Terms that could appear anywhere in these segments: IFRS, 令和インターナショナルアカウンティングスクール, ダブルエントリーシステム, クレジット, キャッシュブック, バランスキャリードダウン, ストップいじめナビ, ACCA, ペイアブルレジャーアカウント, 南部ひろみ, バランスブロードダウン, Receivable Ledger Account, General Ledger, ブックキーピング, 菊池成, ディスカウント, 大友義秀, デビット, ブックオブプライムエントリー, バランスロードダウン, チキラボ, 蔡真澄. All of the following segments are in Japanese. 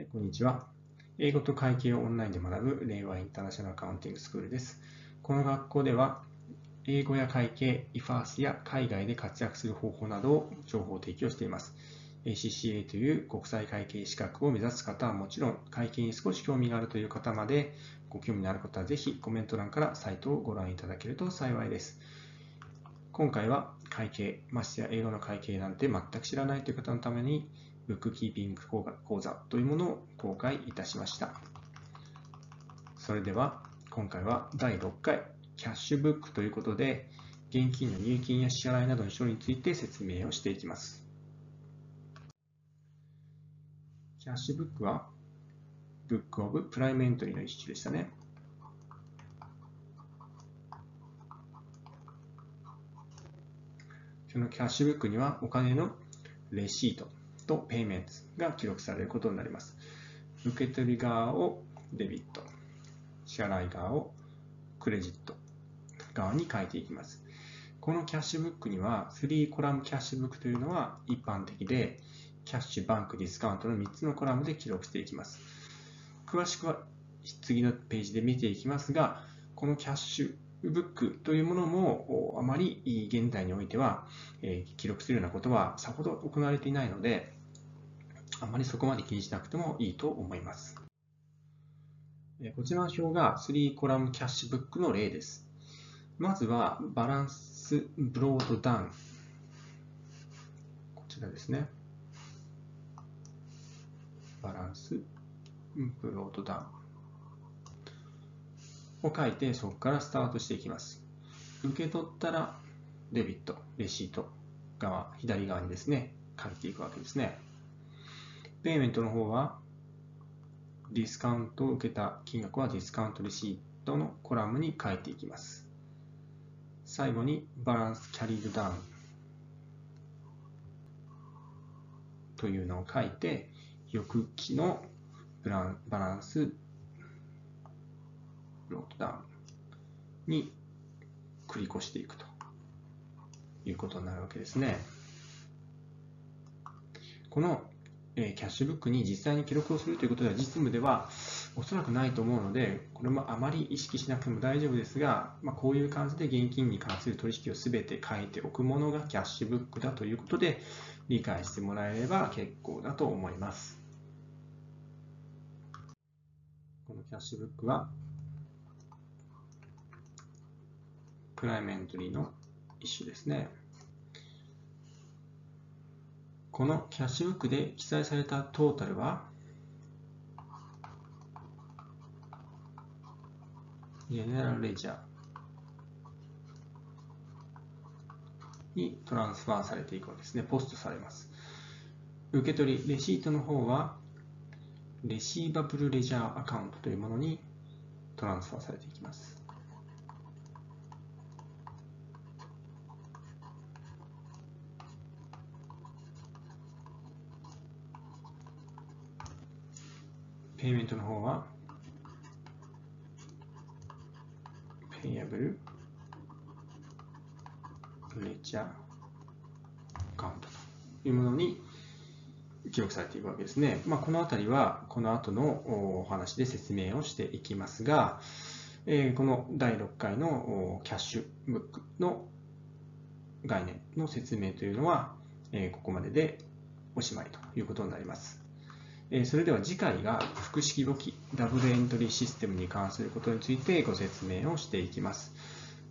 はい、こんにちは。英語と会計をオンラインで学ぶ令和インターナショナルアカウンティングスクールです。この学校では、英語や会計、IFRS や海外で活躍する方法などを情報提供しています。ACCA という国際会計資格を目指す方はもちろん、会計に少し興味があるという方まで、ご興味のある方はぜひコメント欄からサイトをご覧いただけると幸いです。今回は会計、ましてや英語の会計なんて全く知らないという方のために、ブックキーピング講座というものを公開いたしました。それでは今回は第6回キャッシュブックということで、現金の入金や支払いなどの処理について説明をしていきます。キャッシュブックはブックオブプライムエントリーの一種でしたね。そのキャッシュブックにはお金のレシートとペイメントが記録されることになります。受け取り側をデビット、支払い側をクレジット側に変えていきます。このキャッシュブックには3コラムキャッシュブックというのは一般的で、キャッシュ、バンク、ディスカウントの3つのコラムで記録していきます。詳しくは次のページで見ていきますが、このキャッシュブックというものもあまり現代においては記録するようなことはさほど行われていないので、あまりそこまで気にしなくてもいいと思います。こちらの表が3コラムキャッシュブックの例です。まずはバランスブロードダウン。こちらですね。バランスブロードダウンを書いて、そこからスタートしていきます。受け取ったらデビット、レシート側、左側にですね、書いていくわけですね。ペイメントの方は、ディスカウントを受けた金額はディスカウントレシートのコラムに書いていきます。最後にバランスキャリードダウンというのを書いて、翌期のバランスロードダウンに繰り越していくということになるわけですね。このキャッシュブックに実際に記録をするということでは実務ではおそらくないと思うので、これもあまり意識しなくても大丈夫ですが、こういう感じで現金に関する取引を全て書いておくものがキャッシュブックだということで理解してもらえれば結構だと思います。このキャッシュブックはプライムエントリーの一種ですね。このキャッシュブックで記載されたトータルはGeneral Ledgerにトランスファーされていくわけですね。ポストされます。受け取り、レシートの方はReceivable Ledger Accountというものにトランスファーされていきます。ペイメントの方は、ペイアブルレジャーアカウントというものに記録されていくわけですね。このあたりはこの後のお話で説明をしていきますが、この第6回のキャッシュブックの概念の説明というのは、ここまででおしまいということになります。それでは次回が複式簿記ダブルエントリーシステムに関することについてご説明をしていきます。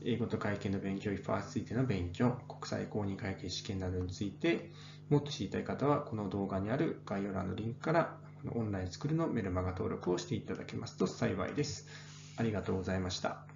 英語と会計の勉強、IFRS についての勉強、国際公認会計試験などについてもっと知りたい方はこの動画にある概要欄のリンクからオンラインスクールのメルマガ登録をしていただけますと幸いです。ありがとうございました。